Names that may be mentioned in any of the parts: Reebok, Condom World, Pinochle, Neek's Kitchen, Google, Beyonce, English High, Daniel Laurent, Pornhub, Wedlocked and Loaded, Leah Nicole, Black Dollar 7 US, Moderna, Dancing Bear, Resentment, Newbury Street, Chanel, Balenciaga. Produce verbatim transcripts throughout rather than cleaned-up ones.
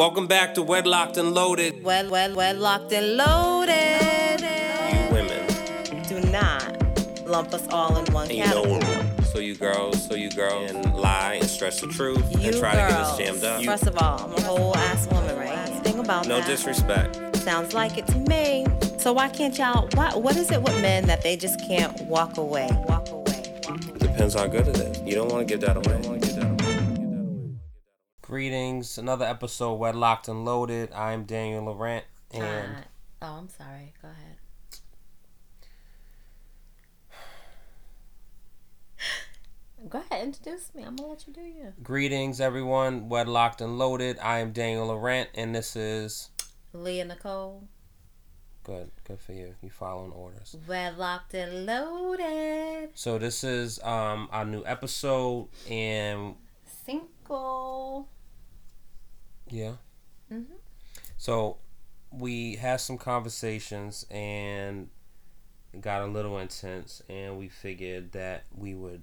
Welcome back to Wedlocked and Loaded. Well, well, Wedlocked and Loaded. You women. Do not lump us all in one category. So you girls, so you girls, and lie and stress the truth you and try girls. To get us jammed up. First of all, I'm a whole ass woman, right? Think about no that. No disrespect. Sounds like it to me. So why can't y'all? Why, what is it with men that they just can't walk away? Walk away. Walk away. Depends how good it is. You don't want to give that away. Give that away. Greetings, another episode of Wedlocked and Loaded. I'm Daniel Laurent, and uh, oh, I'm sorry. Go ahead. Go ahead, introduce me. I'm going to let you do you. Greetings, everyone. Wedlocked and Loaded. I am Daniel Laurent, and this is... Leah Nicole. Good. Good for you. You following orders. Wedlocked and Loaded. So this is um our new episode, and... Cinco. Yeah. Mm-hmm. So we had some conversations, and it got a little intense, and we figured that we would...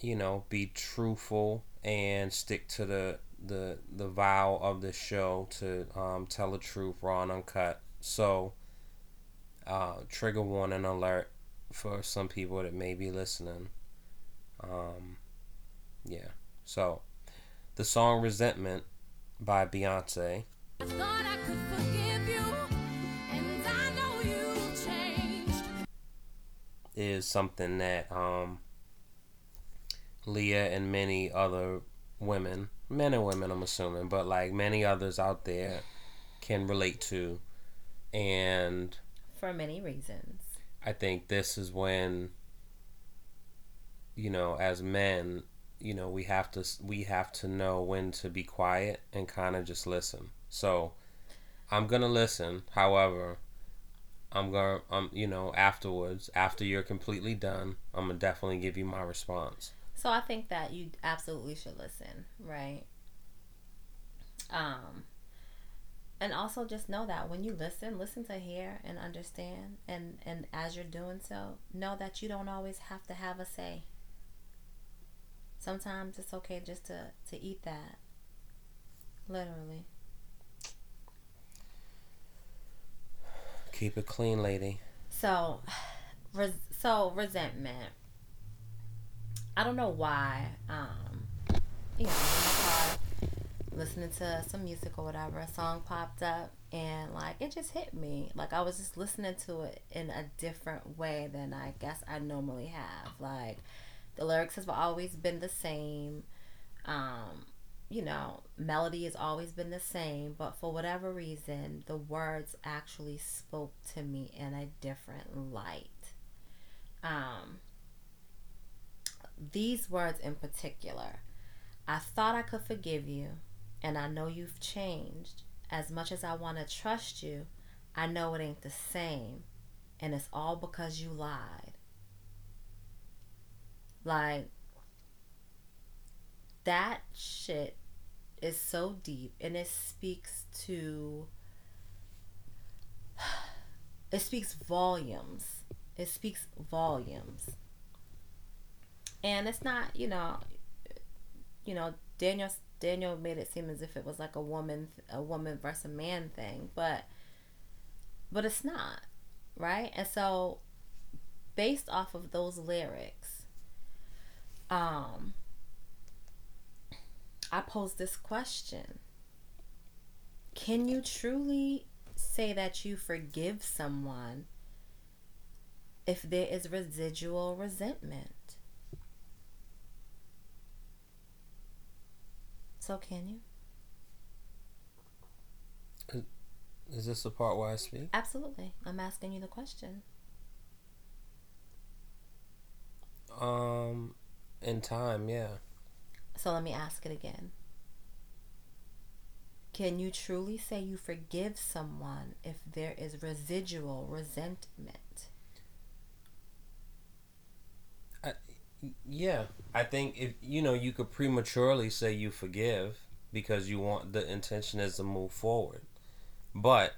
you know, be truthful and stick to the the the vow of the show to um, tell the truth, raw and uncut. So, uh, trigger warning alert for some people that may be listening. Um, yeah. So, the song "Resentment" by Beyonce. I thought I could forgive you, and I know you changed. Is something that um. Leah and many other women, men and women I'm assuming, but like many others out there can relate to, and for many reasons. I think this is when, you know, as men, you know, we have to we have to know when to be quiet and kind of just listen. So I'm gonna listen. However, I'm gonna um you know afterwards, after you're completely done, I'm gonna definitely give you my response. So I think that you absolutely should listen, right? Um, and also just know that when you listen, listen to hear and understand. And, and as you're doing so, know that you don't always have to have a say. Sometimes it's okay just to, to eat that. Literally. Keep it clean, lady. So, res- so resentment. I don't know why, um, you know, I listening to some music or whatever, a song popped up, and, like, it just hit me. Like, I was just listening to it in a different way than I guess I normally have. Like, the lyrics have always been the same. Um, you know, melody has always been the same, but for whatever reason, the words actually spoke to me in a different light. Um... These words in particular. I thought I could forgive you, and I know you've changed. As much as I want to trust you, I know it ain't the same, and it's all because you lied. Like, that shit is so deep, and it speaks to... It speaks volumes. It speaks volumes. And it's not, you know, you know, Daniel Daniel made it seem as if it was like a woman a woman versus a man thing, but but it's not, right? And so, based off of those lyrics, um, I posed this question: can you truly say that you forgive someone if there is residual resentment? So can you? Is this the part where I speak? Absolutely. I'm asking you the question. Um, in time, yeah. So let me ask it again. Can you truly say you forgive someone if there is residual resentment? Yeah, I think if you know you could prematurely say you forgive because you want the intention is to move forward, but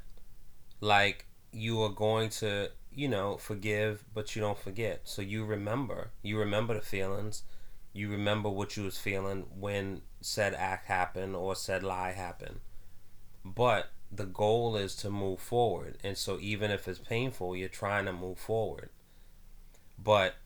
like you are going to you know forgive, but you don't forget. So you remember, you remember the feelings, you remember what you was feeling when said act happen or said lie happen. But the goal is to move forward. And so even if it's painful, you're trying to move forward. But,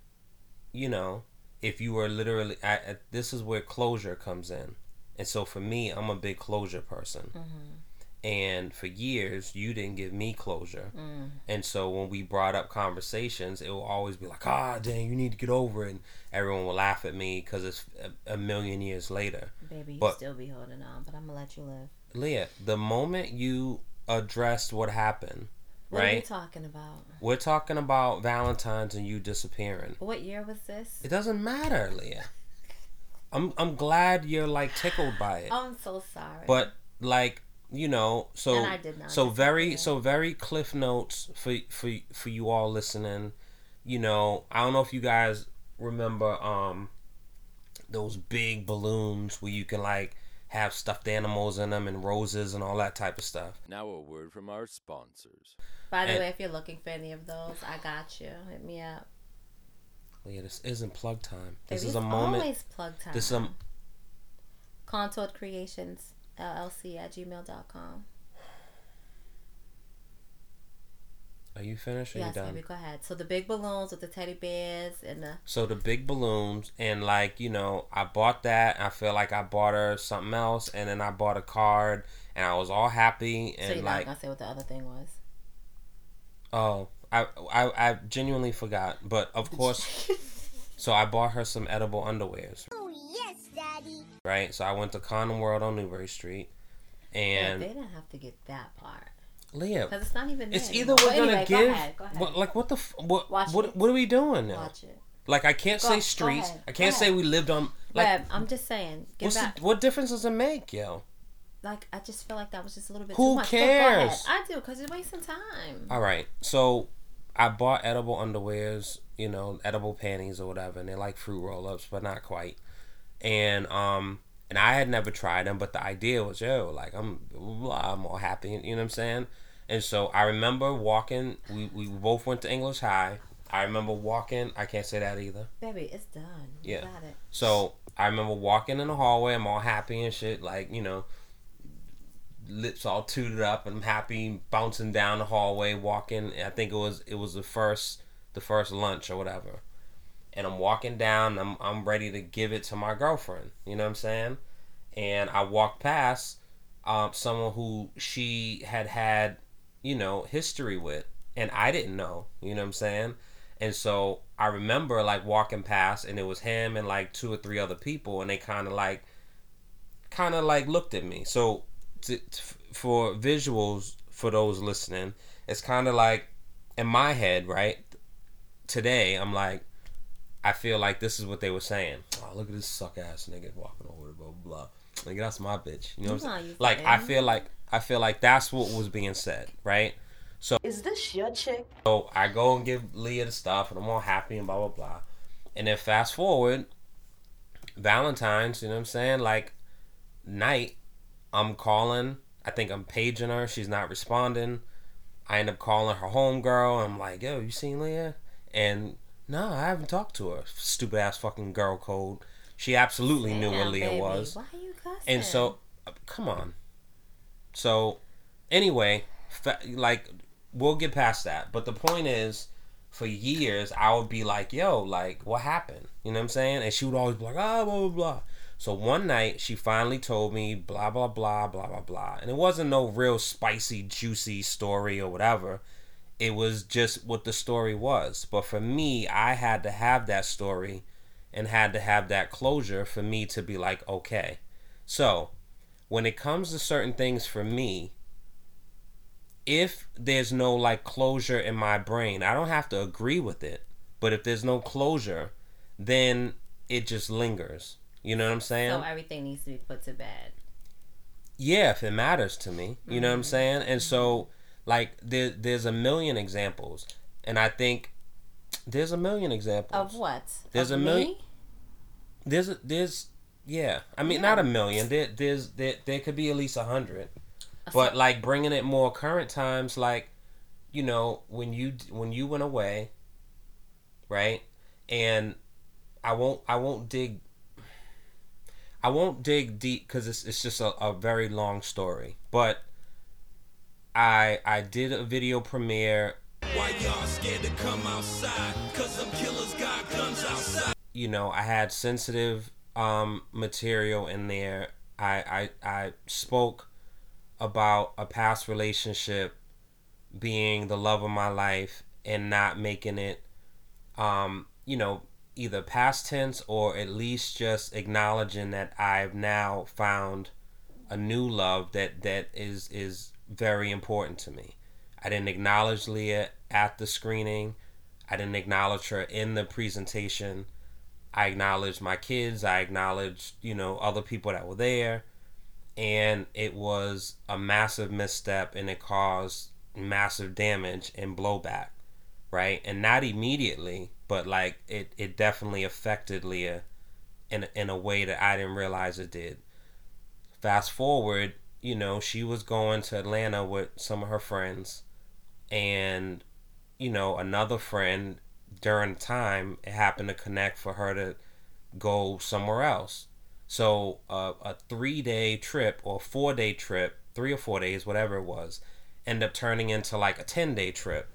you know, if you were literally... I, I, this is where closure comes in. And so for me, I'm a big closure person. Mm-hmm. And for years, you didn't give me closure. Mm. And so when we brought up conversations, it will always be like, ah, dang, you need to get over it. And everyone will laugh at me because it's a, a million years later. Baby, but, you still be holding on, but I'm going to let you live. Leah, the moment you addressed what happened, what right? What are we talking about? We're talking about Valentine's and you disappearing. What year was this? It doesn't matter, Leah. I'm I'm glad you're, like, tickled by it. I'm so sorry. But, like... You know, so and I did not so very so very cliff notes for for for you all listening. You know, I don't know if you guys remember um those big balloons where you can like have stuffed animals in them and roses and all that type of stuff. Now a word from our sponsors. By the and, way, if you're looking for any of those, I got you. Hit me up. Yeah, this isn't plug time. This Baby, is a moment. Always plug time. This is a... Contoured Creations. L L C at gmail dot com. Are you finished or yes, you done? Yes, baby, go ahead. So the big balloons with the teddy bears and the... So the big balloons and like, you know, I bought that. I feel like I bought her something else and then I bought a card and I was all happy. And so you're like, not going to say what the other thing was? Oh, I, I, I genuinely forgot. But of course, so I bought her some edible underwears. Right, so I went to Condom World on Newbury Street, and yeah, they didn't have to get that part, Leah. Because it's not even. There it's anymore. Either we're but gonna anyway, give, go ahead, go ahead. What, like what the f- what what, what what are we doing now? Watch it. Like I can't go, say streets. I can't say we lived on. Like Web, I'm just saying. What's the, what difference does it make, yo? Like I just feel like that was just a little bit. Who too much. Cares? I do because it's wasting time. All right, so I bought edible underwears, you know, edible panties or whatever, and they're like fruit roll ups, but not quite. And um and I had never tried them, but the idea was, yo, like I'm blah, I'm all happy, you know what I'm saying? And so I remember walking. We we both went to English High. I remember walking. I can't say that either. Baby, it's done. You yeah. Got it. So I remember walking in the hallway. I'm all happy and shit, like you know, lips all tooted up. And I'm happy, bouncing down the hallway, walking. I think it was it was the first the first lunch or whatever. And I'm walking down, I'm I'm ready to give it to my girlfriend, you know what I'm saying? And I walked past um, someone who she had had, you know, history with, and I didn't know, you know what I'm saying? And so I remember, like, walking past, and it was him and, like, two or three other people, and they kind of, like, kind of, like, looked at me. So to, to, for visuals, for those listening, it's kind of like, in my head, right, today, I'm like, I feel like this is what they were saying. Oh, look at this suck ass nigga walking over to blah blah blah. Nigga, that's my bitch. You know what I'm saying? Like kidding. I feel like I feel like that's what was being said, right? So is this your chick? So I go and give Leah the stuff and I'm all happy and blah blah blah. And then fast forward, Valentine's, you know what I'm saying? Like night, I'm calling, I think I'm paging her, she's not responding. I end up calling her homegirl, I'm like, yo, you seen Leah? And no, I haven't talked to her. Stupid ass fucking girl code. She absolutely Damn, knew where Leah baby. was. Why are you cussing? And so, come on. So, anyway, fa- like, we'll get past that. But the point is, for years, I would be like, yo, like, what happened? You know what I'm saying? And she would always be like, ah, blah, blah, blah. So one night, she finally told me, blah, blah, blah, blah, blah, blah. And it wasn't no real spicy, juicy story or whatever. It was just what the story was. But for me, I had to have that story and had to have that closure for me to be like, okay. So when it comes to certain things for me, if there's no like closure in my brain, I don't have to agree with it. But if there's no closure, then it just lingers. You know what I'm saying? So everything needs to be put to bed. Yeah, if it matters to me. You know what I'm saying? And so... Like, there, there's a million examples. And I think there's a million examples. Of what? There's of a million. There's, a, there's, yeah. I mean, yeah. Not a million. There, there's, there, there could be at least a hundred. But, like, bringing it more current times, like, you know, when you, when you went away, right? And I won't, I won't dig. I won't dig deep because it's it's just a, a very long story. But I I did a video premiere. Why y'all scared to come outside? 'Cause some killers got guns outside. You know, I had sensitive um material in there. I I I spoke about a past relationship being the love of my life and not making it, um, you know, either past tense or at least just acknowledging that I've now found a new love that, that is, is very important to me. I didn't acknowledge Leah at the screening. I didn't acknowledge her in the presentation. I acknowledged my kids. I acknowledged, you know, other people that were there. And it was a massive misstep and it caused massive damage and blowback, right? And not immediately, but like it, it definitely affected Leah in, in a way that I didn't realize it did. Fast forward, you know, she was going to Atlanta with some of her friends and, you know, another friend during time, it happened to connect for her to go somewhere else. So uh, a three day trip or four day trip, three or four days, whatever it was, end up turning into like a ten day trip.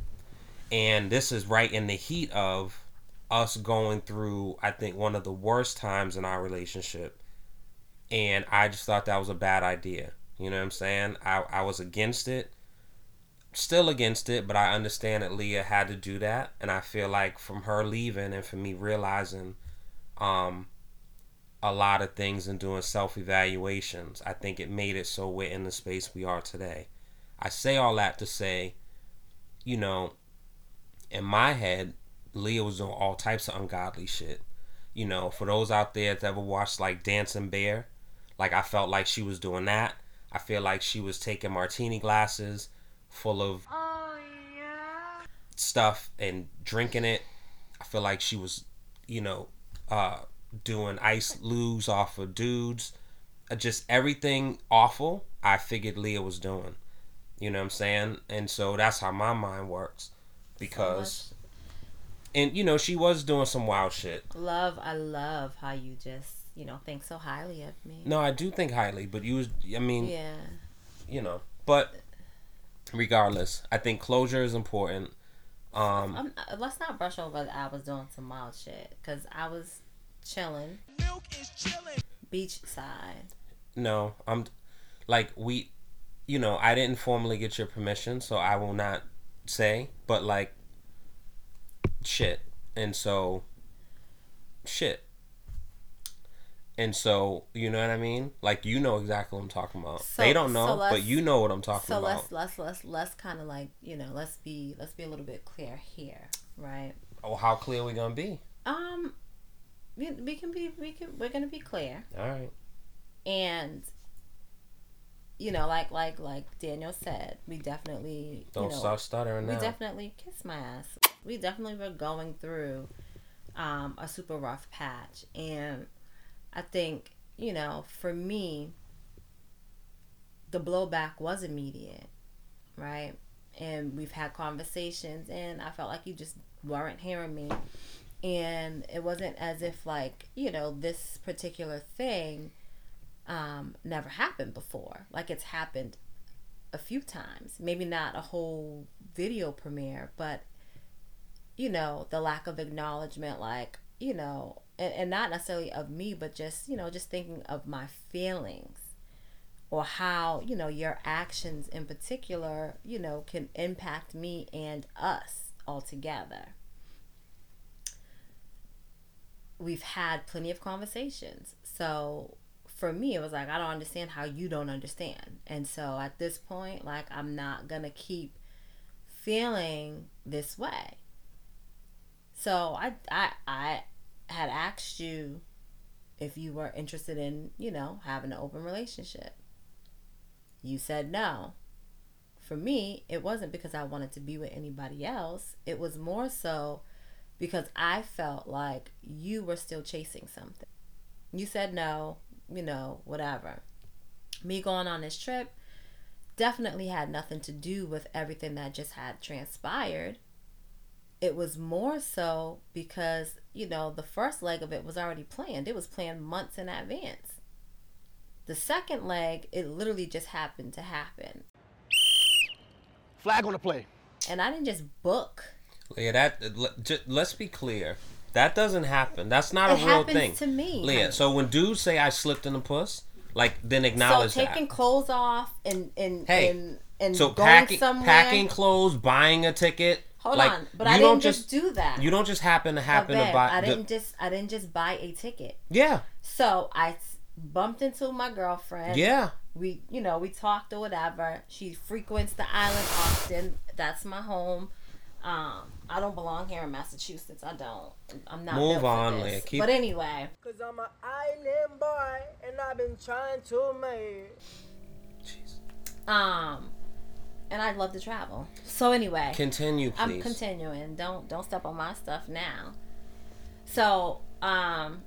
And this is right in the heat of us going through, I think, one of the worst times in our relationship. And I just thought that was a bad idea. You know what I'm saying? I, I was against it, still against it, but I understand that Leah had to do that. And I feel like from her leaving and from me realizing um, a lot of things and doing self-evaluations, I think it made it so we're in the space we are today. I say all that to say, you know, in my head, Leah was doing all types of ungodly shit. You know, for those out there that ever watched like Dancing Bear, like I felt like she was doing that. I feel like she was taking martini glasses full of oh, yeah. stuff and drinking it. I feel like she was, you know, uh, doing ice lubes off of dudes. Just everything awful I figured Leah was doing. You know what I'm saying? And so that's how my mind works. Because, so and you know, she was doing some wild shit. Love, I love how you just, you know, think so highly of me. No, I do think highly, but you was, I mean, yeah, you know, but regardless, I think closure is important. Um, I'm, let's not brush over that I was doing some wild shit, because I was chilling. Milk is chilling. Beachside. No, I'm, like, we, you know, I didn't formally get your permission, so I will not say, but like shit and so shit and so you know what I mean, like, you know exactly what I'm talking about. So, they don't know, so but you know what I'm talking so about. So let's let's let's let's kind of like, you know, let's be let's be a little bit clear here, right? Oh, how clear are we gonna be? Um, we, we can be we can we're gonna be clear. All right. And you know, like like like Daniel said, we definitely don't you know, start stuttering now. We definitely kiss my ass. We definitely were going through um, a super rough patch, and I think, you know, for me, the blowback was immediate, right? And we've had conversations, and I felt like you just weren't hearing me, and it wasn't as if like, you know, this particular thing Um, never happened before. Like, it's happened a few times. Maybe not a whole video premiere, but, you know, the lack of acknowledgement, like, you know, and, and not necessarily of me, but just, you know, just thinking of my feelings or how, you know, your actions in particular, you know, can impact me and us altogether. We've had plenty of conversations. So, for me, it was like, I don't understand how you don't understand. And so at this point, like, I'm not going to keep feeling this way. So I, I I had asked you if you were interested in, you know, having an open relationship. You said no. For me, it wasn't because I wanted to be with anybody else. It was more so because I felt like you were still chasing something. You said no. You know, whatever. Me going on this trip definitely had nothing to do with everything that just had transpired. It was more so because, you know, the first leg of it was already planned. It was planned months in advance. The second leg, it literally just happened to happen. Flag on the play. And I didn't just book. Leah, that, let's be clear. That doesn't happen. That's not it a real thing. To me. Leah, so when dudes say I slipped in the puss, like, then acknowledge so that. So taking clothes off and, and, hey, and, and so going packing, somewhere. Packing clothes, buying a ticket. Hold like, on, but I didn't just, just do that. You don't just happen to happen to buy. I didn't the, just I didn't just buy a ticket. Yeah. So I bumped into my girlfriend. Yeah. We you know we talked or whatever. She frequents the island often. That's my home. Um, I don't belong here in Massachusetts. I don't. I'm not. Move on, Leah. Keep. But anyway. Cause I'm an island boy, and I've been trying to make. Jeez. Um. And I love to travel. So anyway. Continue, please. I'm continuing. Don't don't step on my stuff now. So, um,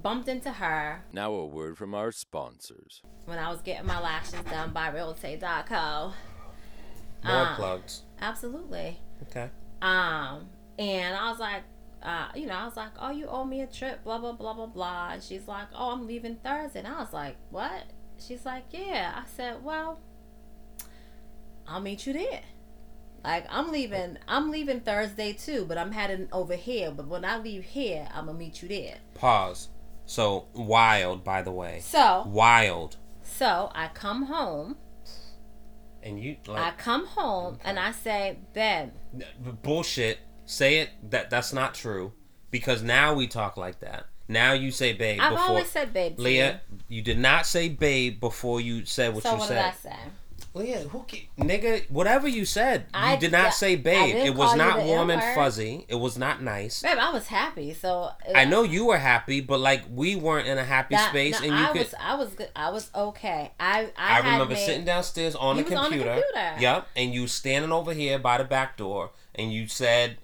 bumped into her. Now a word from our sponsors. When I was getting my lashes done by realte dot co. More um, plugs. Absolutely. Okay. Um, and I was like, uh, you know, I was like, oh, you owe me a trip, blah, blah, blah, blah, blah. And she's like, oh, I'm leaving Thursday. And I was like, what? She's like, yeah. I said, well, I'll meet you there. Like, I'm leaving I'm leaving Thursday too, but I'm heading over here. But when I leave here, I'm gonna meet you there. Pause. So wild, by the way. So wild. So I come home. And you like, I come home okay. and I say, babe. Bullshit. Say it that that's not true. Because now we talk like that. Now you say babe I've before I've always said babe to Leah, you. you did not say babe before you said what so you what said. So what did I say? Leah, who ki- nigga, whatever you said, I, you did not say babe. It was not warm and fuzzy. It was not nice. Babe, I was happy, so I know you were happy, but like we weren't in a happy that, space, no, and you I could. Was, I was, good. I was okay. I, I, I had remember made, sitting downstairs on the computer. On the computer. Yep, and you standing over here by the back door, and you said,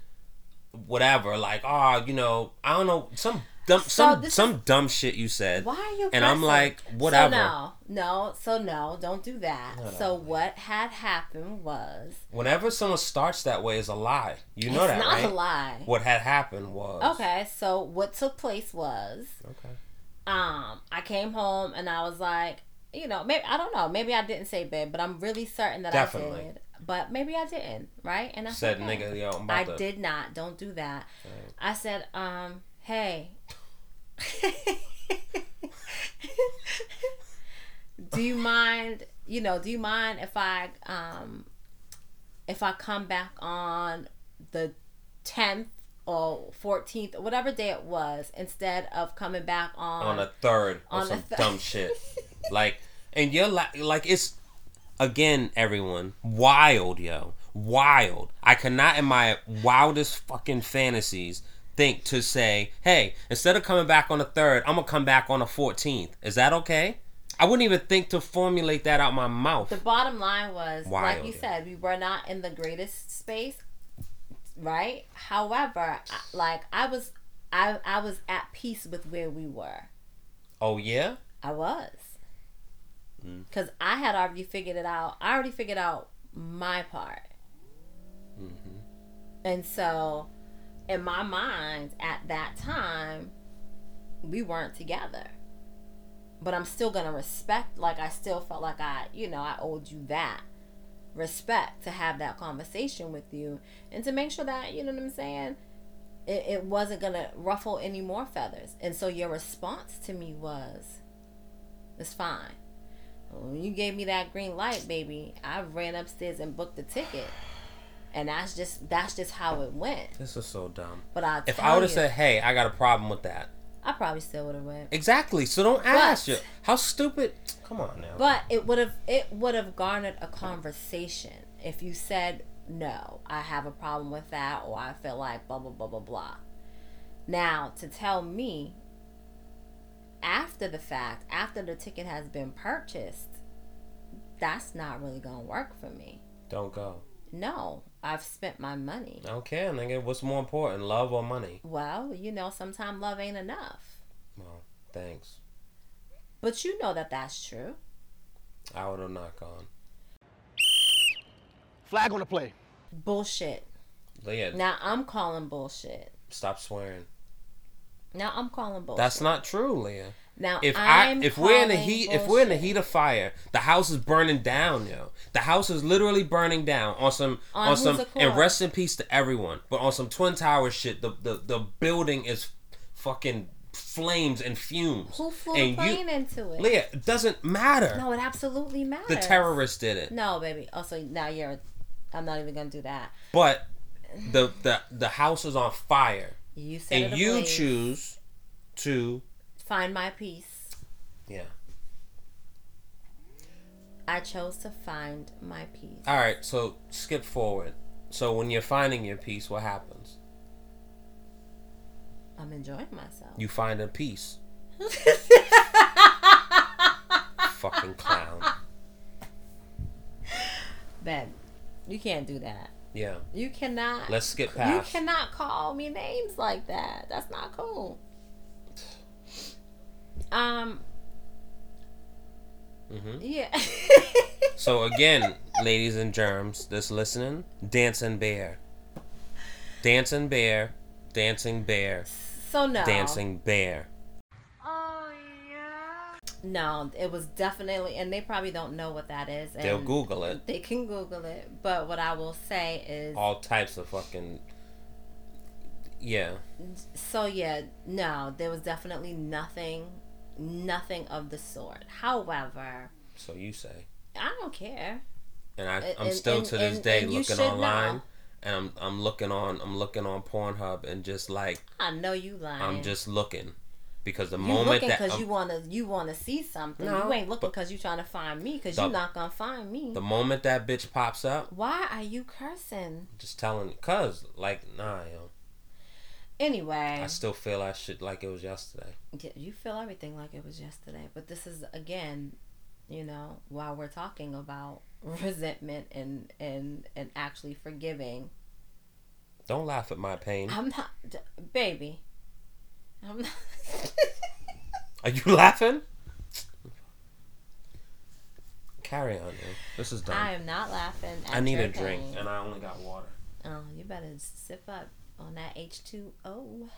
whatever, like, oh, you know, I don't know, some. Dumb, so some some is, dumb shit you said. Why are you? And pressing? I'm like, whatever. So no, no. So no, don't do that. No, so no. What had happened was. Whenever someone starts that way is a lie. You know that, right? It's not a lie. What had happened was. Okay, so what took place was. Okay. Um, I came home and I was like, you know, maybe I don't know, maybe I didn't say babe, but I'm really certain that Definitely. I did. But maybe I didn't, right? And I said, okay. nigga, yo, I'm about I to... did not. Don't do that. Right. I said, um. Hey, do you mind, you know, do you mind if I, um, if I come back on the tenth or fourteenth, or whatever day it was, instead of coming back on... On a third on or some th- dumb shit. Like, and you're like, like, it's, again, everyone, wild, yo, wild. I cannot in my wildest fucking fantasies... think to say, hey, instead of coming back on the third, I'm gonna come back on the fourteenth. Is that okay? I wouldn't even think to formulate that out my mouth. The bottom line was, Wild. like you said, we were not in the greatest space, right? However, like I was, I I was at peace with where we were. Oh yeah? I was, mm. cause I had already figured it out. I already figured out my part, mm-hmm. and so. In my mind, at that time, we weren't together. But I'm still going to respect, like I still felt like I, you know, I owed you that respect to have that conversation with you and to make sure that, you know what I'm saying, it, it wasn't going to ruffle any more feathers. And so your response to me was, it's fine. When you gave me that green light, baby, I ran upstairs and booked the ticket. And that's just that's just how it went. This is so dumb. But I if I would have said, "Hey, I got a problem with that," I probably still would have went. Exactly. So don't ask you. How stupid? Come on now. But it would have it would have garnered a conversation if you said, "No, I have a problem with that," or "I feel like blah blah blah blah blah." Now to tell me after the fact, after the ticket has been purchased, that's not really gonna work for me. Don't go. No. I've spent my money. I don't care, nigga. What's more important, love or money? Well, you know, sometimes love ain't enough. Well, thanks. But you know that that's true. I would have not gone. Flag on the play. Bullshit. Leah. Now I'm calling bullshit. Stop swearing. Now I'm calling bullshit. That's not true, Leah. Now, if I'm I if we're in the heat bullshit. if we're in the heat of fire, the house is burning down, yo. The house is literally burning down on some on, on some and rest in peace to everyone. But on some Twin Towers shit, the the, the building is fucking flames and fumes. Who flew and the plane you, into it? Leah, it doesn't matter. No, it absolutely matters. The terrorists did it. No, baby. Also, now you're. I'm not even gonna do that. But the the the house is on fire. You said and it you place. choose to find my peace. Yeah. I chose to find my peace. All right, so skip forward. So when you're finding your peace, what happens? I'm enjoying myself. You find a peace. Fucking clown. Babe, you can't do that. Yeah. You cannot. Let's skip past. You cannot call me names like that. That's not cool. Um. Mm-hmm. Yeah. So again, ladies and germs that's listening, Dancing Bear. Dancing Bear. Dancing Bear. So no. Dancing Bear. Oh, yeah. No, it was definitely, and they probably don't know what that is. And they'll Google it. They can Google it. But what I will say is. All types of fucking. Yeah. So, yeah, no, there was definitely nothing, nothing of the sort. However. So you say. I don't care. And I, I'm and, still and, to this and, day and looking online. Know. And I'm I'm looking on I'm looking on Pornhub and just like I know you lying. I'm just looking because the you moment that because you wanna you wanna see something no, you ain't looking because you trying to find me because you're not gonna find me. The moment that bitch pops up. Why are you cursing? Just telling cause like nah yo. Anyway, I still feel I should like it was yesterday. Yeah, you feel everything like it was yesterday, but this is again, you know, why we're talking about. Resentment and, and and actually forgiving. Don't laugh at my pain. I'm not, baby. I'm not. Are you laughing? Carry on, man. This is dumb. I am not laughing. At I need your a pain. drink, and I only got water. Oh, you better sip up on that H two O.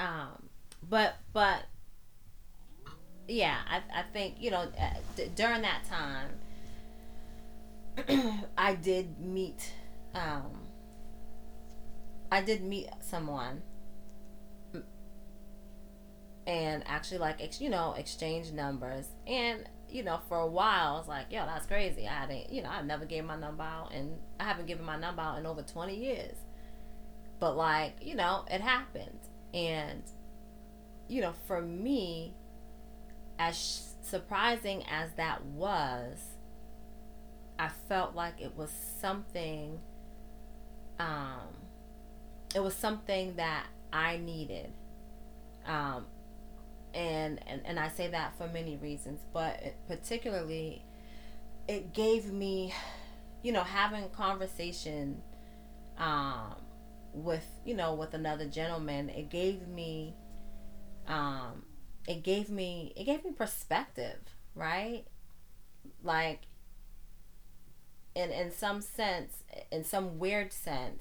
Um, but but yeah, I I think you know d- during that time. I did meet um, I did meet someone and actually like ex- you know exchange numbers and you know for a while I was like yo that's crazy I didn't you know I never gave my number out and I haven't given my number out in over twenty years but like you know it happened and you know for me as surprising as that was I felt like it was something, um, it was something that I needed, um, and, and and I say that for many reasons, but it particularly, it gave me, you know, having conversation, um, with you know with another gentleman, it gave me, um, it gave me it gave me perspective, right, like. And in some sense, in some weird sense,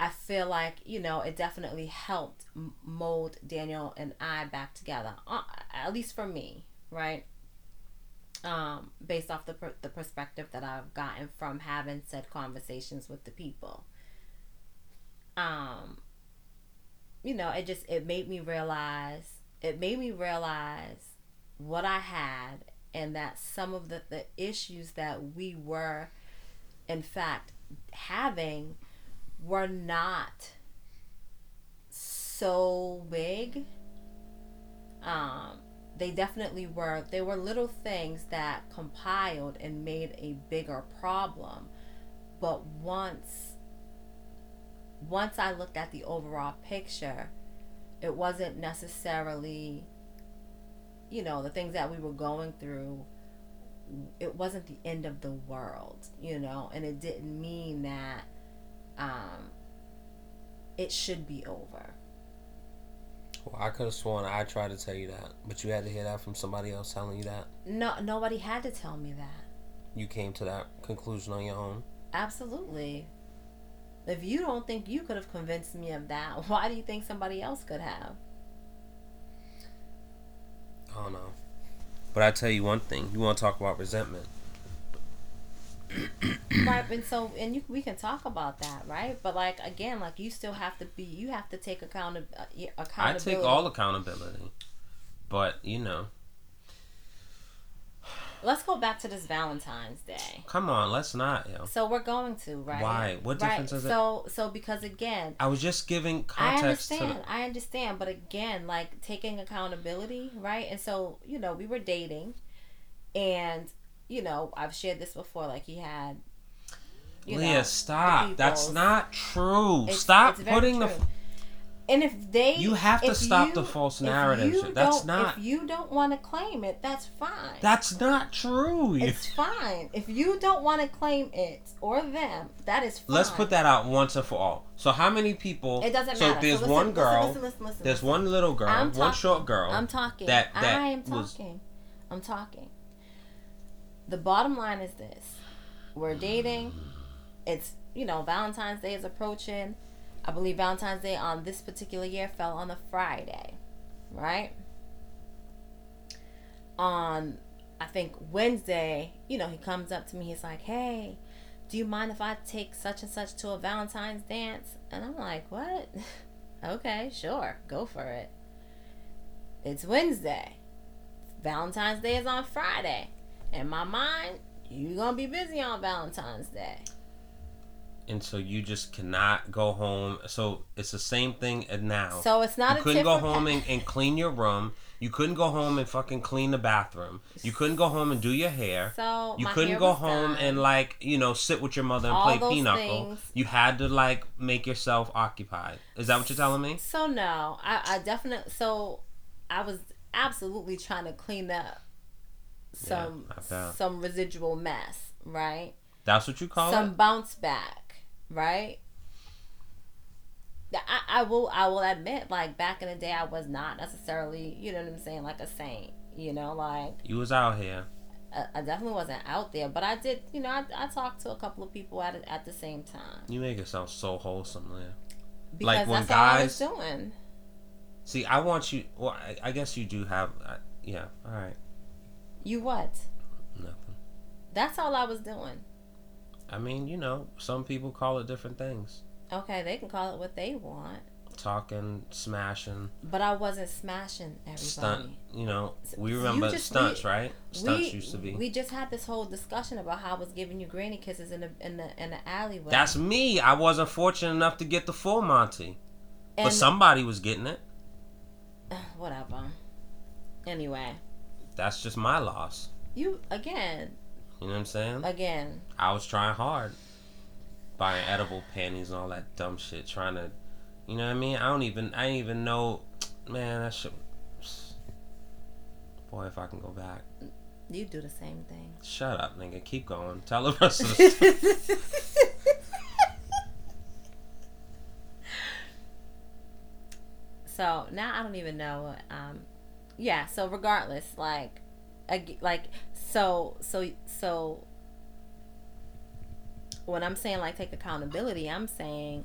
I feel like, you know, it definitely helped mold Daniel and I back together, uh, at least for me, right? Um, based off the per- the perspective that I've gotten from having said conversations with the people. Um, you know, it just, it made me realize, it made me realize what I had and that some of the, the issues that we were, in fact, having were not so big. Um, they definitely were. They were little things that compiled and made a bigger problem. But once, once I looked at the overall picture, it wasn't necessarily... you know, the things that we were going through, it wasn't the end of the world, you know, and it didn't mean that um, it should be over. Well, I could have sworn I tried to tell you that, but you had to hear that from somebody else telling you that. No, nobody had to tell me that. You came to that conclusion on your own? Absolutely. If you don't think you could have convinced me of that, why do you think somebody else could have? I don't know. But I tell you one thing. You want to talk about resentment. Right, and so and you, we can talk about that, right? But like again, like you still have to be, you have to take account uh, accountability. I take all accountability, but you know. Let's go back to this Valentine's Day. Come on, let's not, yo. So we're going to, right? Why? What difference right. is it? So, so because again, I was just giving context. I understand. To the... I understand, but again, like taking accountability, right? And so you know, we were dating, and you know, I've shared this before. Like he had. You Leah, know, stop. That's not true. It's, stop it's putting true. the. F- And if they, you have to stop you, the false narrative. Shit. That's not. If you don't want to claim it, that's fine. That's not true. It's fine. If you don't want to claim it or them, that is fine. Let's put that out once and for all. So how many people? It doesn't so matter. There's so there's one girl. Listen, listen, listen, listen, there's listen. one little girl. I'm talking, one short girl. I'm talking. That, that I am was, talking. I'm talking. The bottom line is this: we're dating. It's you know Valentine's Day is approaching. I believe Valentine's Day on this particular year fell on a Friday, right? On, I think, Wednesday, you know, he comes up to me. He's like, hey, do you mind if I take such and such to a Valentine's dance? And I'm like, what? Okay, sure. Go for it. It's Wednesday. Valentine's Day is on Friday. In my mind, you're going to be busy on Valentine's Day. And so you just cannot go home. So it's the same thing now. So it's not you a couldn't go home and, and clean your room. You couldn't go home and fucking clean the bathroom. You couldn't go home and do your hair. So you my couldn't hair go was home done. And like, you know, sit with your mother and all play pinochle. You had to like make yourself occupied. Is that what you're telling me? So no, I, I definitely. So I was absolutely trying to clean up some yeah, some residual mess, right? That's what you call some it? Some bounce back. Right? I, I will I will admit, like, back in the day, I was not necessarily, you know what I'm saying, like a saint, you know, like... You was out here. I, I definitely wasn't out there, but I did, you know, I, I talked to a couple of people at at the same time. You make it sound so wholesome, Leah. Because like, when that's guys, what I was doing. See, I want you... Well, I, I guess you do have... I, yeah, all right. You what? Nothing. That's all I was doing. I mean, you know, some people call it different things. Okay, they can call it what they want. Talking, smashing. But I wasn't smashing everybody. Stunt, you know, we remember just, stunts, we, right? Stunts we, used to be. We just had this whole discussion about how I was giving you granny kisses in the in the in the alleyway. That's me. I wasn't fortunate enough to get the full Monty, and but somebody was getting it. Whatever. Anyway. That's just my loss. You again. You know what I'm saying? Again. I was trying hard. Buying edible panties and all that dumb shit. Trying to, you know what I mean? I don't even, I didn't even know. Man, that shit. Boy, if I can go back. You do the same thing. Shut up, nigga. Keep going. Tell the rest of the story. So, now I don't even know. Um, yeah, so regardless, like, like, So, so, so, when I'm saying, like, take accountability, I'm saying,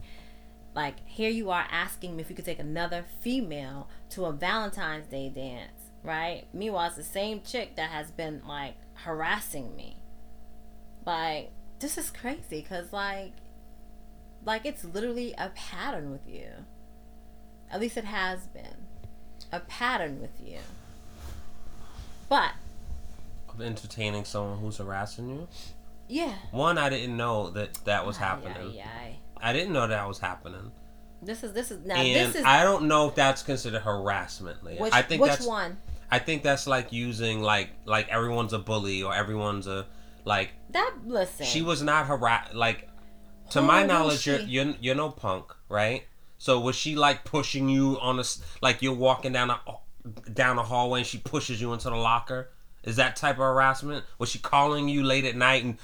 like, here you are asking me if you could take another female to a Valentine's Day dance, right? Meanwhile, it's the same chick that has been, like, harassing me. Like, this is crazy, because, like, like, it's literally a pattern with you. At least it has been. A pattern with you. But... entertaining someone who's harassing you? Yeah. One, I didn't know that that was aye, happening. Aye, aye. I didn't know that was happening. This is this is now. And this is, I don't know if that's considered harassment. Leah. Which, I think which that's, one? I think that's like using like like everyone's a bully or everyone's a like that. Listen, she was not harass like to Who my knowledge. She? You're you're you're no punk, right? So was she like pushing you on a like you're walking down a down a hallway and she pushes you into the locker? Is that type of harassment? Was she calling you late at night and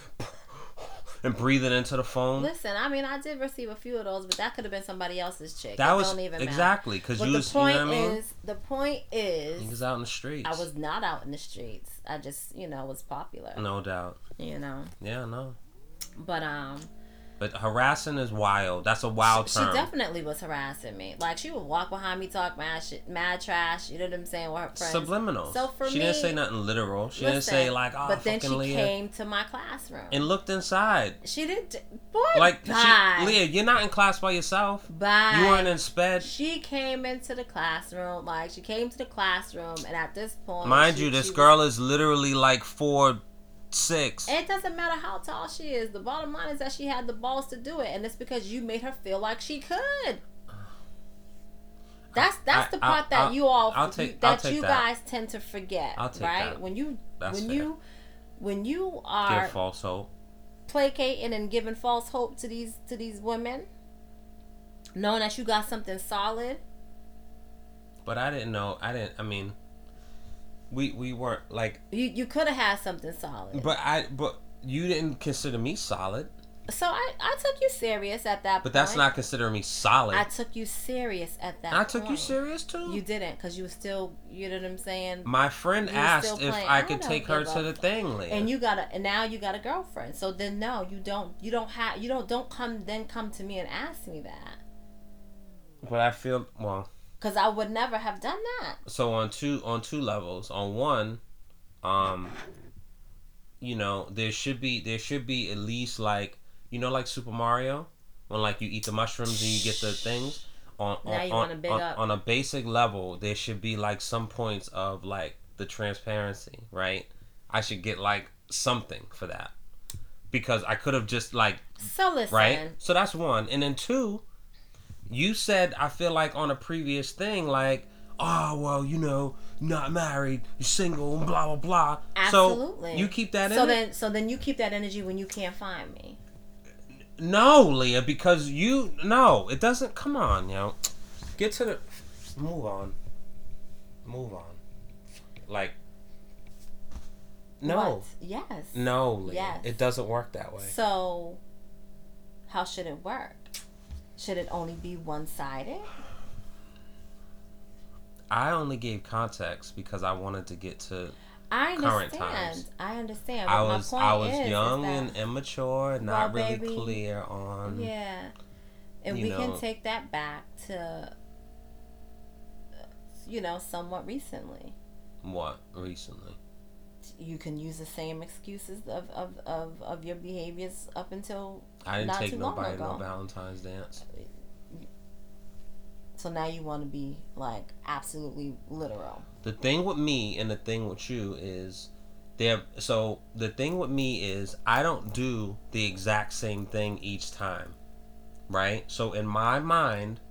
and breathing into the phone? Listen, I mean, I did receive a few of those, but that could have been somebody else's chick. That it was don't even exactly because you, you know what I mean. Is, the point is, he was out in the streets. I was not out in the streets. I just, you know, was popular. No doubt. You know. Yeah, no. But um. But harassing is wild. That's a wild she, term. She definitely was harassing me. Like, she would walk behind me, talk mad shit, mad trash. You know what I'm saying? With her friends. Subliminal. So for she me, didn't say nothing literal. She listen, didn't say like, "Oh, but then fucking she Leah. Came to my classroom and looked inside. She didn't. Boy, like, bye. She, Leah, you're not in class by yourself. Bye. You weren't in sped. She came into the classroom. Like, she came to the classroom, and at this point, mind she, you, this girl was, is literally like four. Six. It doesn't matter how tall she is. The bottom line is that she had the balls to do it, and it's because you made her feel like she could. That's that's I, the part I, that I'll, you all I'll take, that you guys that. Tend to forget, I'll take right? That. When you that's when fair. you when you are give false hope, placating and giving false hope to these to these women, knowing that you got something solid. But I didn't know. I didn't. I mean. We we weren't like you. You could have had something solid, but I but you didn't consider me solid. So I, I took you serious at that. But point. But that's not considering me solid. I took you serious at that. And I took point. You serious too. You didn't because you were still. You know what I'm saying. My friend you asked if I, I could take her to the thing, Leah. And you got a and now you got a girlfriend. So then no, you don't. You don't have. You don't don't come then come to me and ask me that. But I feel well. Cause I would never have done that. So on two on two levels. On one, um, you know, there should be there should be at least like you know like Super Mario, when like you eat the mushrooms and you get the things. On on now you on, big on, up. on a basic level, there should be like some points of like the transparency, right? I should get like something for that because I could have just like so listen. Right. So that's one, and then two. You said, I feel like on a previous thing, like, oh, well, you know, not married, you're single, blah, blah, blah. Absolutely. So you keep that so energy. So then you keep that energy when you can't find me. No, Leah, because you, no, it doesn't, come on, yo. Get to the, move on. Move on. Like, no. What? Yes. No, Leah. Yes. It doesn't work that way. So, how should it work? Should it only be one-sided? I only gave context because I wanted to get to I current times. I understand. I was my point I was is, young is that, and immature, not well, really baby, clear on. Yeah, and we know, can take that back to you know somewhat recently. What recently? You can use the same excuses of, of, of, of your behaviors up until I didn't not take too nobody long ago. No Valentine's dance. So now you want to be like absolutely literal. The thing with me and the thing with you is there. So the thing with me is I don't do the exact same thing each time, right? So in my mind,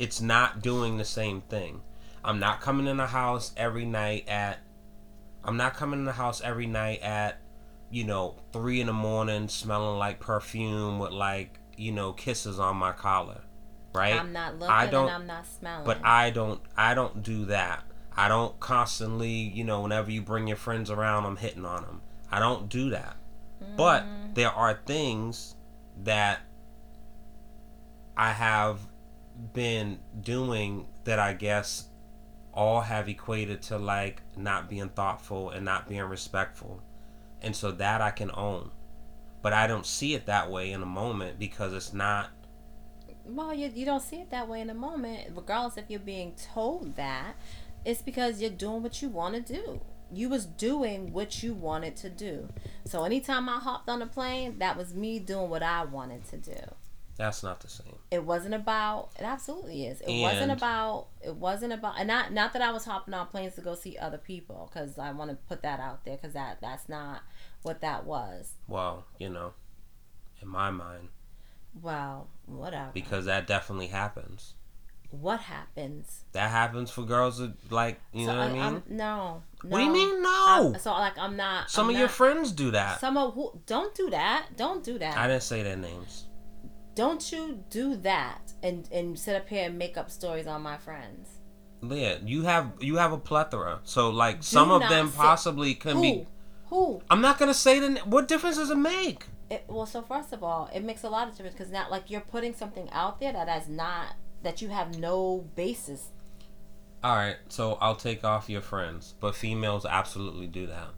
it's not doing the same thing. I'm not coming in the house every night at. I'm not coming in the house every night at, you know, three in the morning smelling like perfume with like, you know, kisses on my collar, right? I'm not looking I don't, and I'm not smelling. But I don't, I don't do that. I don't constantly, you know, whenever you bring your friends around, I'm hitting on them. I don't do that. Mm. But there are things that I have been doing that I guess all have equated to like not being thoughtful and not being respectful, and so that I can own, but I don't see it that way in a moment because it's not well you, you don't see it that way in a moment regardless if you're being told that. It's because you're doing what you want to do. You was doing what you wanted to do. So anytime I hopped on a plane, that was me doing what I wanted to do. That's not the same. It wasn't about. It absolutely is. It and wasn't about. It wasn't about. And not not that I was hopping on planes to go see other people, because I want to put that out there, because that that's not what that was. Well, you know, in my mind. Well, whatever. Because that definitely happens. What happens? That happens for girls that like you so know what I mean. I'm, no, no. What do you mean no? I'm, so like I'm not. Some I'm of not, your friends do that. Some of who don't do that. Don't do that. I didn't say their names. Don't you do that and, and sit up here and make up stories on my friends. Leah, you have you have a plethora. So, like, do some of them sit, possibly can who, be... Who? I'm not going to say... The, what difference does it make? It, well, so first of all, it makes a lot of difference because now, like, you're putting something out there that has not... That you have no basis. All right, so I'll take off your friends. But females absolutely do that.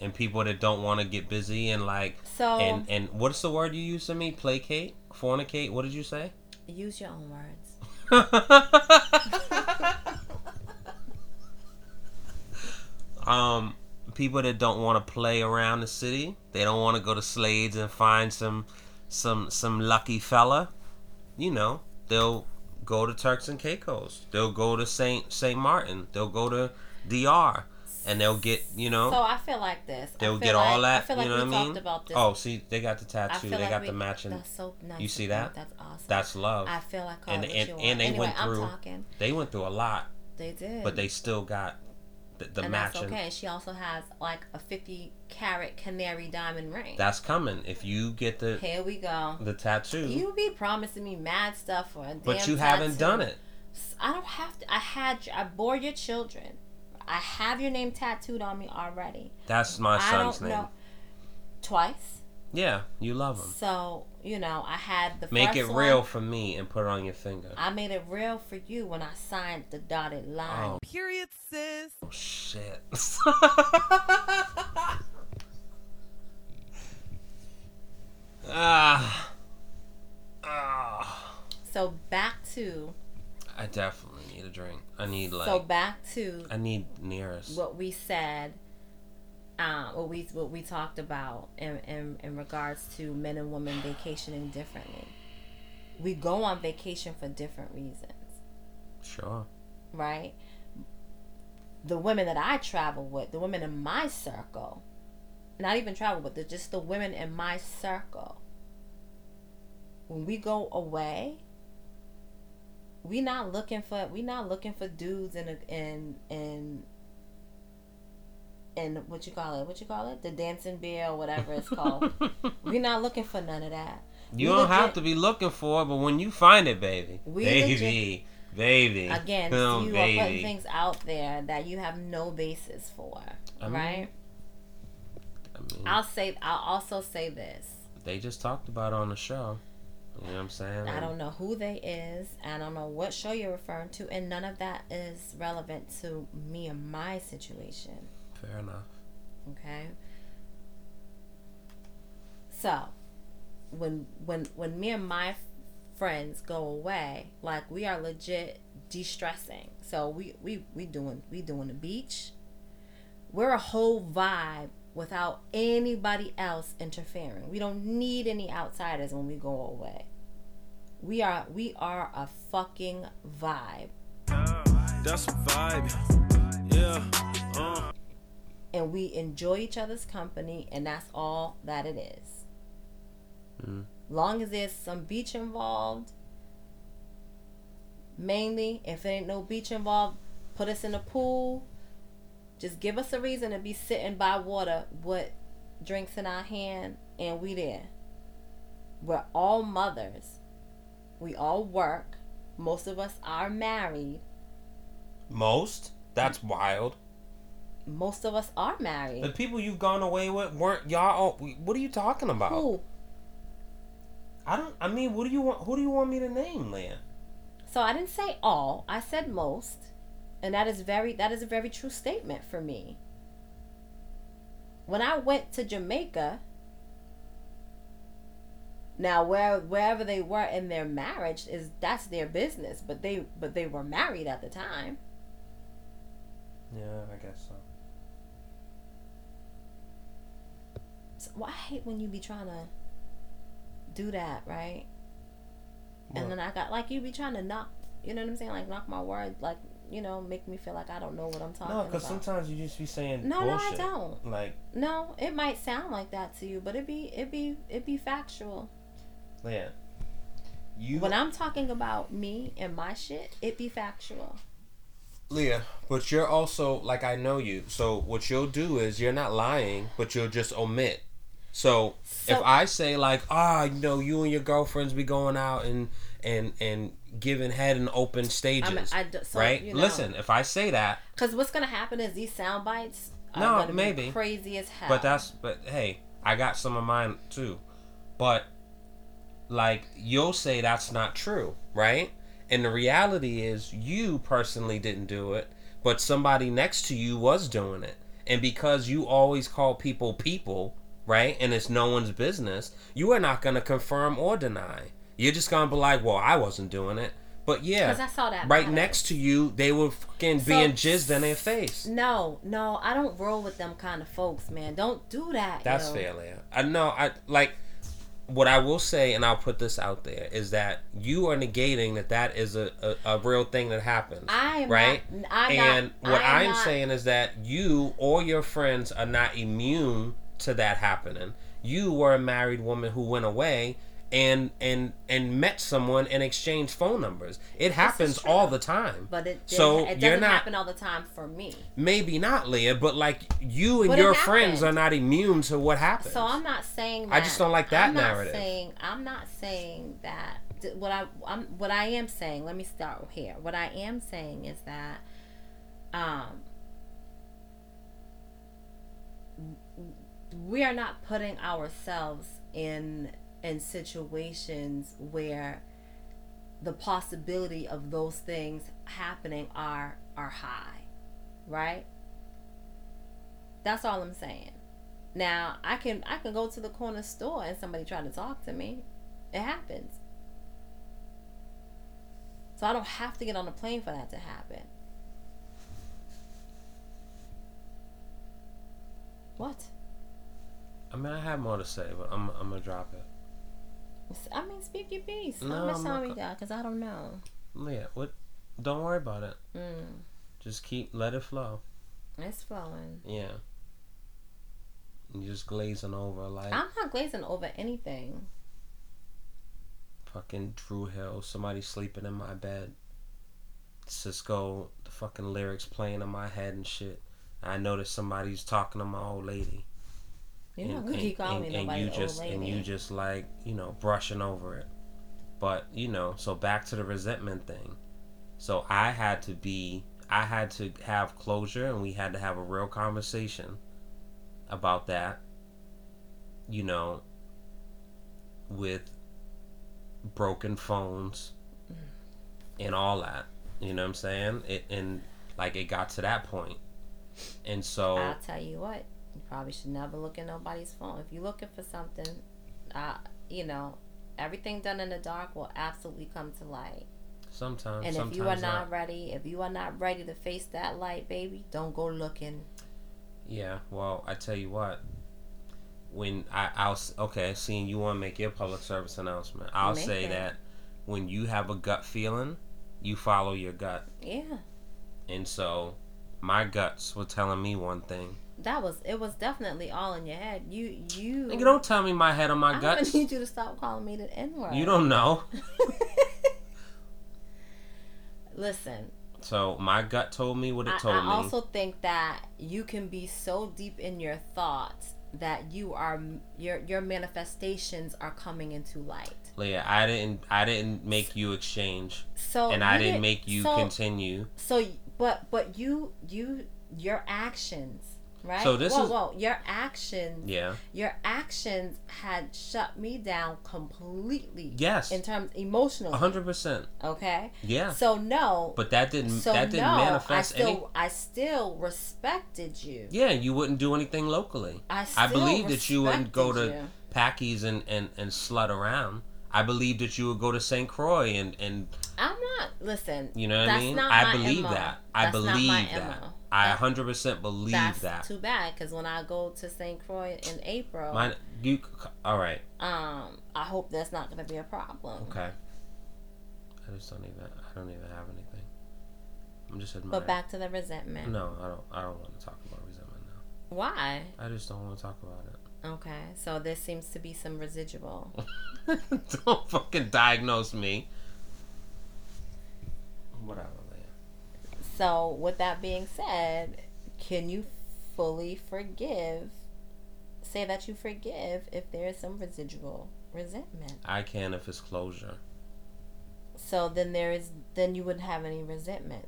and people that don't want to get busy and like so and, and what's the word you used to me? Placate? Fornicate? What did you say? Use your own words. um people that don't want to play around the city, they don't want to go to Slade's and find some some some lucky fella, you know, they'll go to Turks and Caicos, they'll go to Saint Saint Martin, they'll go to D R, and they'll get, you know. So I feel like this. They'll get like, all that. I feel like you know we what I mean? Talked about this. Oh, see, they got the tattoo. They like got we, the matching. That's so nice. You see that? That's awesome. That's love. I feel like all and and, you and, and they anyway, went through. I'm talking. They went through a lot. They did. But they still got the, the and matching. That's okay. She also has like a fifty carat canary diamond ring. That's coming. If you get the here we go the tattoo. You be promising me mad stuff for a damn but you tattoo. Haven't done it. I don't have to. I had. I bore your children. I have your name tattooed on me already. That's my son's name. I don't know. Twice? Yeah, you love him. So, you know, I had the first one. Make it real for me and put it on your finger. I made it real for you when I signed the dotted line. Oh. Period, sis. Oh, shit. Ah. Ah. So, back to... I definitely need a drink. I need like so back to I need nearest what we said, um, what we what we talked about in, in in regards to men and women vacationing differently. We go on vacation for different reasons. Sure. Right? The women that I travel with, the women in my circle, not even travel with, just the women in my circle. When we go away, We not looking for we not looking for dudes in a, in in in what you call it what you call it the Dancing Bear or whatever it's called. We not looking for none of that. You we don't legit, have to be looking for it, but when you find it, baby, we baby, legit, baby. Again, oh, you baby. Are putting things out there that you have no basis for, I mean, right? I mean, I'll say I'll also say this. They just talked about it on the show. You know what I'm saying? I don't know who they is. I don't know what show you're referring to. And none of that is relevant to me and my situation. Fair enough. Okay. So, when when when me and my friends go away, like we are legit de-stressing. So, we, we, we, doing, we doing the beach. We're a whole vibe. Without anybody else interfering. We don't need any outsiders when we go away. We are we are a fucking vibe. Uh, that's a vibe. Yeah. Uh. And we enjoy each other's company, and that's all that it is. Mm. Long as there's some beach involved, mainly, if there ain't no beach involved, put us in a pool. Just give us a reason to be sitting by water with drinks in our hand, and we there. We're all mothers. We all work. Most of us are married. Most? That's wild. Most of us are married. The people you've gone away with weren't y'all. What are you talking about? Who? I don't. I mean, what do you want? Who do you want me to name, Leah? So I didn't say all. I said most. And that is very that is a very true statement for me. When I went to Jamaica, now where wherever they were in their marriage is that's their business, but they but they were married at the time. Yeah, I guess so. So well, I hate when you be trying to do that, right? What? And then I got like you be trying to knock, you know what I'm saying? Like knock my word, like. You know, make me feel like I don't know what I'm talking about. No, because sometimes you just be saying no, bullshit. No, I don't. Like no, it might sound like that to you, but it be it be it be factual. Yeah. You. When I'm talking about me and my shit, it be factual. Leah, but you're also like I know you. So what you'll do is you're not lying, but you'll just omit. So, so if I say like, ah, oh, you know, you and your girlfriends be going out and. And and giving head in open stages, I, I, so, right? You know, listen, if I say that, because what's gonna happen is these sound bites are no, gonna maybe be crazy as hell. But that's but hey, I got some of mine too. But like you'll say that's not true, right? And the reality is you personally didn't do it, but somebody next to you was doing it, And because you always call people people, right? And it's no one's business, you are not going to confirm or deny. You're just going to be like, well, I wasn't doing it. But yeah, I saw that right next to you, they were fucking so, being jizzed in their face. No, no, I don't roll with them kind of folks, man. Don't do that. That's yo. failure. I know. I like what I will say, and I'll put this out there, is that you are negating that that is a, a, a real thing that happens. I am right. Not, I'm and not, what I'm not. saying is that you or your friends are not immune to that happening. You were a married woman who went away. And, and and met someone and exchanged phone numbers. It happens all the time. But it, did, so it doesn't not, happen all the time for me. Maybe not, Leah, but like you and but your friends are not immune to what happens. So I'm not saying that. I just don't like that I'm narrative. Not saying, I'm not saying that. What I I'm, what I am saying, let me start here. What I am saying is that um, we are not putting ourselves in... in situations where the possibility of those things happening are are high, right? That's all I'm saying. Now, I can I can go to the corner store and somebody try to talk to me. It happens. So I don't have to get on a plane for that to happen. What? I mean, I have more to say, but I'm I'm gonna drop it. I mean, speak your piece. No, I'm not we got because I don't know. Yeah, what? Don't worry about it. Mm. Just keep let it flow. It's flowing. Yeah. You're just glazing over like. I'm not glazing over anything. Fucking Drew Hill, somebody sleeping in my bed. Cisco, the fucking lyrics playing in my head and shit. I noticed somebody's talking to my old lady. You're and, not and, keep and, me and you just and you just like you know brushing over it, but you know so back to the resentment thing. So I had to be I had to have closure, and we had to have a real conversation about that. You know, with broken phones and all that. You know what I'm saying? It and like it got to that point, and so I'll tell you what. You probably should never look at nobody's phone. If you're looking for something, uh, you know, everything done in the dark will absolutely come to light. Sometimes. And sometimes if you are not I... ready, if you are not ready to face that light, baby, don't go looking. Yeah, well, I tell you what. When I, I'll, okay, seeing you want to make your public service announcement, I'll make say it. that when you have a gut feeling, you follow your gut. Yeah. And so my guts were telling me one thing. That was it. Was definitely all in your head. You you. Nigga, don't tell me my head or my guts. I don't need you to stop calling me the N word. You don't know. Listen. So my gut told me what it I, told I me. I also think that you can be so deep in your thoughts that you are your your manifestations are coming into light. Leah, I didn't I didn't make you exchange. So and I didn't, didn't make you so, continue. So but but you you your actions. Right? So this whoa, is whoa. Your actions. Yeah. Your actions had shut me down completely. Yes. In terms emotionally. A hundred percent. Okay. Yeah. So no. But that didn't. So that didn't no, manifest I still, any. I still respected you. Yeah, you wouldn't do anything locally. I still I believe that you wouldn't go to you. Packies and, and, and slut around. I believe that you would go to Saint Croix and, and I'm not listen. You know what that's I mean? Not I, my believe that. I that's believe not my that. M O. I one hundred percent believe that's that. That's too bad, because when I go to Saint Croix in April... Mine, you, all right. Um, I hope that's not going to be a problem. Okay. I just don't even... I don't even have anything. I'm just admiring. But back to the resentment. No, I don't I don't want to talk about resentment now. Why? I just don't want to talk about it. Okay. So there seems to be some residual. Don't fucking diagnose me. Whatever. So, with that being said, can you fully forgive, say that you forgive if there is some residual resentment? I can if it's closure. So, then there is, then you wouldn't have any resentment?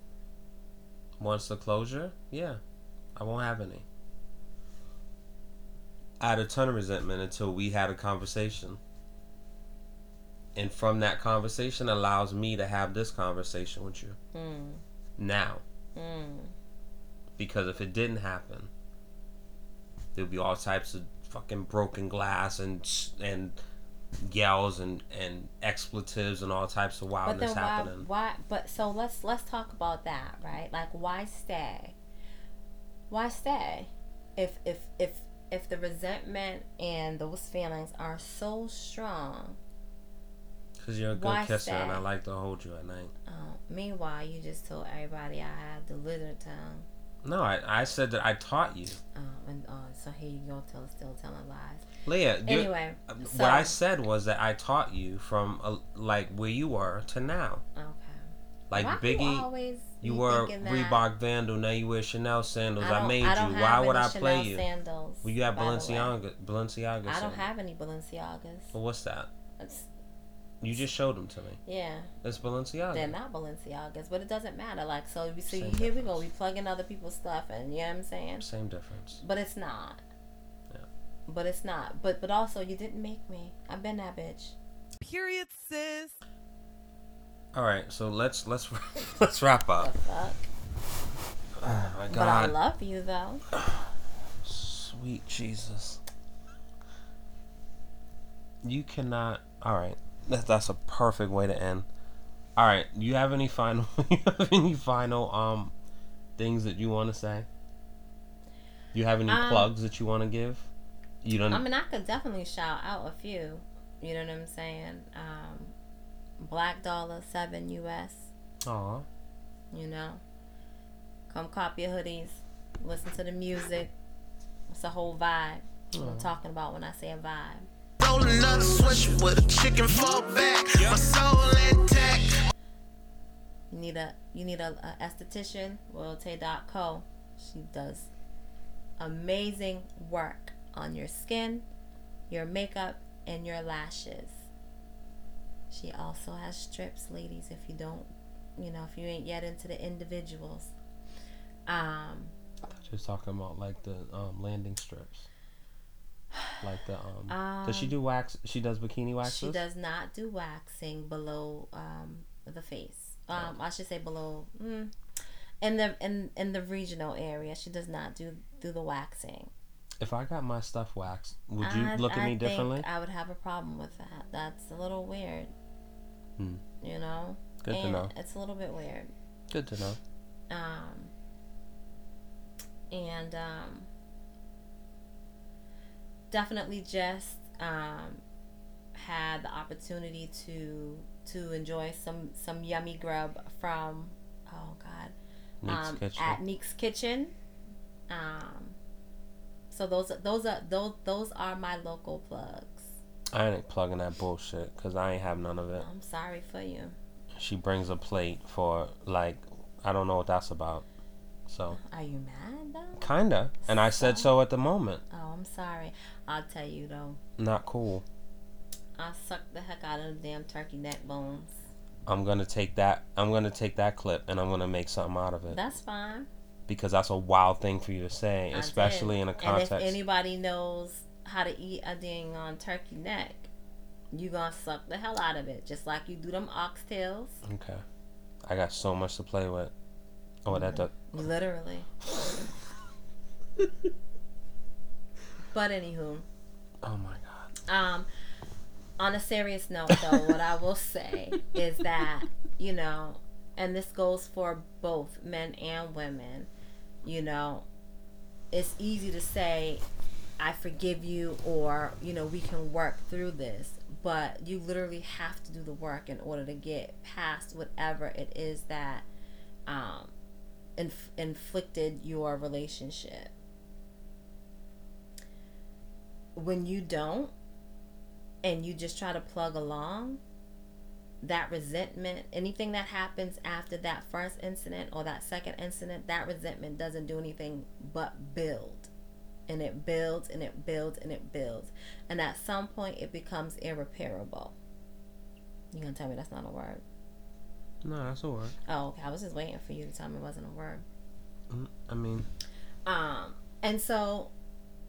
Once the closure, yeah. I won't have any. I had a ton of resentment until we had a conversation. And from that conversation allows me to have this conversation with you. Hmm. Now, mm. because if it didn't happen, There'll be all types of fucking broken glass and and yells and, and expletives and all types of wildness but then why, happening. Why? But so let's let's talk about that, right? Like, why stay? Why stay? If if if if the resentment and those feelings are so strong. Because you're a good kisser that? And I like to hold you at night. Um, meanwhile, you just told everybody I have the lizard tongue. No, I, I said that I taught you. Um, and uh, so here you go, tell, still telling lies. Leah, anyway, so, what I said was that I taught you from uh, like where you were to now. Okay. Like why Biggie, you, you were Reebok Vandal, now you wear Chanel sandals. I, I made I you. Why would I Chanel play you? Sandals, well, you have Balenciaga, Balenciaga. I don't sandals. Have any Balenciagas. Well, what's that? It's, You just showed them to me. Yeah. It's Balenciaga. They're not Balenciagas, but it doesn't matter. Like, so we see, so here difference. We go. We plug in other people's stuff, and you know what I'm saying? Same difference. But it's not. Yeah. But it's not. But but also, you didn't make me. I've been that bitch. Period, sis. All right, so let's let's let's wrap up. The fuck? Oh, my God. But I love you, though. Sweet Jesus. You cannot... All right. That's a perfect way to end. All right, you have any final, you have any final um things that you want to say? You have any um, plugs that you want to give? You don't. I mean, I could definitely shout out a few. You know what I'm saying? Um, Black Dollar seven U S. Aww. You know, come cop your hoodies, listen to the music. It's a whole vibe. Aww. I'm talking about when I say a vibe. Another switch with a chicken fall back. My soul intact. You need a you need a, a esthetician, realte dot co. She does amazing work on your skin, your makeup, and your lashes. She also has strips, ladies, if you don't, you know, if you ain't yet into the individuals. Um I thought you was talking about like the um, landing strips. Like the um, um does she do wax? She does bikini waxes? She does not do waxing below um the face. Um I should say below mm, in the in in the regional area. She does not do do the waxing. If I got my stuff waxed, would you I, look at I me differently? Think I would have a problem with that. That's a little weird. Hmm. You know? Good and to know. It's a little bit weird. Good to know. Um and um definitely just um, had the opportunity to to enjoy some, some yummy grub from oh god um, Neek's at Neek's Kitchen. Um, so those those are those those are my local plugs. I ain't plugging that bullshit because I ain't have none of it. I'm sorry for you. She brings a plate for like I don't know what that's about. So are you mad though? Kinda, and so, I said so at the moment. Oh, I'm sorry. I'll tell you though. Not cool. I sucked the heck out of the damn turkey neck bones. I'm gonna take that. I'm gonna take that clip and I'm gonna make something out of it. That's fine. Because that's a wild thing for you to say, I especially did. In a context. And if anybody knows how to eat a dang on turkey neck, you gonna suck the hell out of it, just like you do them oxtails. Okay. I got so much to play with. Oh, that does. Literally. But anywho. Oh my God. Um, on a serious note, though, what I will say is that, you know, and this goes for both men and women, you know, it's easy to say, I forgive you, or, you know, we can work through this, but you literally have to do the work in order to get past whatever it is that, um, Inf- inflicted your relationship. When you don't and you just try to plug along, that resentment, anything that happens after that first incident or that second incident, that resentment doesn't do anything but build, and it builds and it builds and it builds, and at some point it becomes irreparable. You're gonna tell me that's not a word? No, that's a word. Oh, okay. I was just waiting for you to tell me it wasn't a word. I mean, um, and so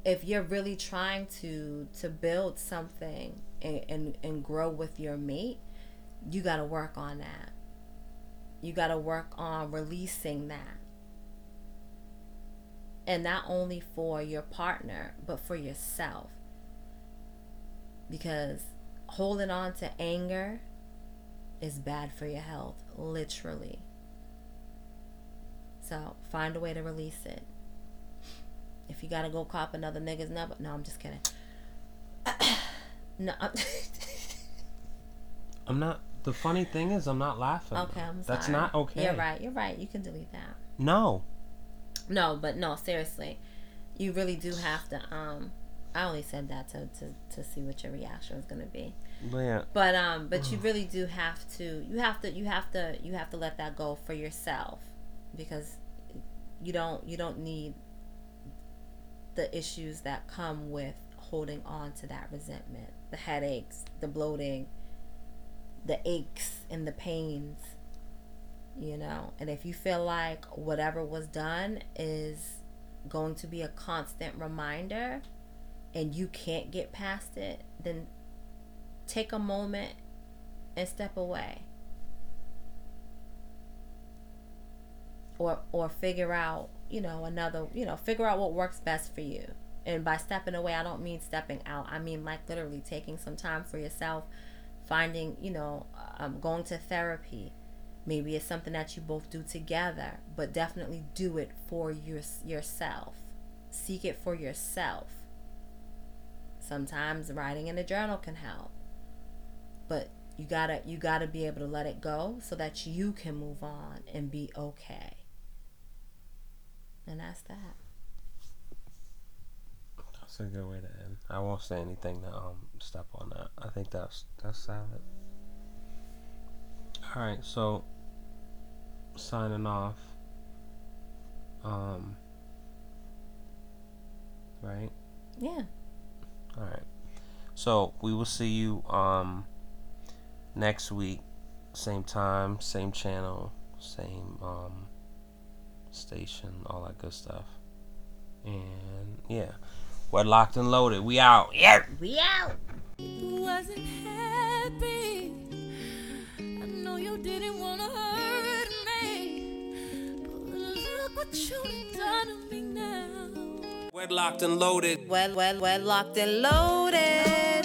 if you're really trying to to build something and and, and grow with your mate, you got to work on that. You got to work on releasing that. And not only for your partner, but for yourself. Because holding on to anger is bad for your health, literally. So find a way to release it. If you gotta go cop another nigga's number, no, I'm just kidding. No, I'm, I'm not. The funny thing is, I'm not laughing. Okay, I'm sorry. That's not okay. You're right. You're right. You can delete that. No. No, but no, seriously, you really do have to. Um, I only said that to to, to see what your reaction is gonna be. Yeah. But um, but you really do have to. You have to. You have to. You have to let that go for yourself, because you don't. You don't need the issues that come with holding on to that resentment, the headaches, the bloating, the aches and the pains, you know. And if you feel like whatever was done is going to be a constant reminder and you can't get past it, then take a moment and step away, or or figure out, you know, another, you know, figure out what works best for you. And by stepping away, I don't mean stepping out. I mean, like, literally taking some time for yourself, finding, you know, um, going to therapy. Maybe it's something that you both do together, but definitely do it for your, yourself. Seek it for yourself. Sometimes writing in a journal can help, but you gotta you gotta be able to let it go so that you can move on and be okay. And that's that. That's a good way to end. I won't say anything to um step on that. I think that's that's solid. All right, so signing off. Um. Right. Yeah. All right. So we will see you um next week, same time, same channel, same um station, all that good stuff, and yeah. We're locked and loaded. We out. Yeah. We out. Wasn't happy. I know you didn't want to hurt me. But look what you've done to me now. We're locked and loaded. Well, well, we're locked and loaded.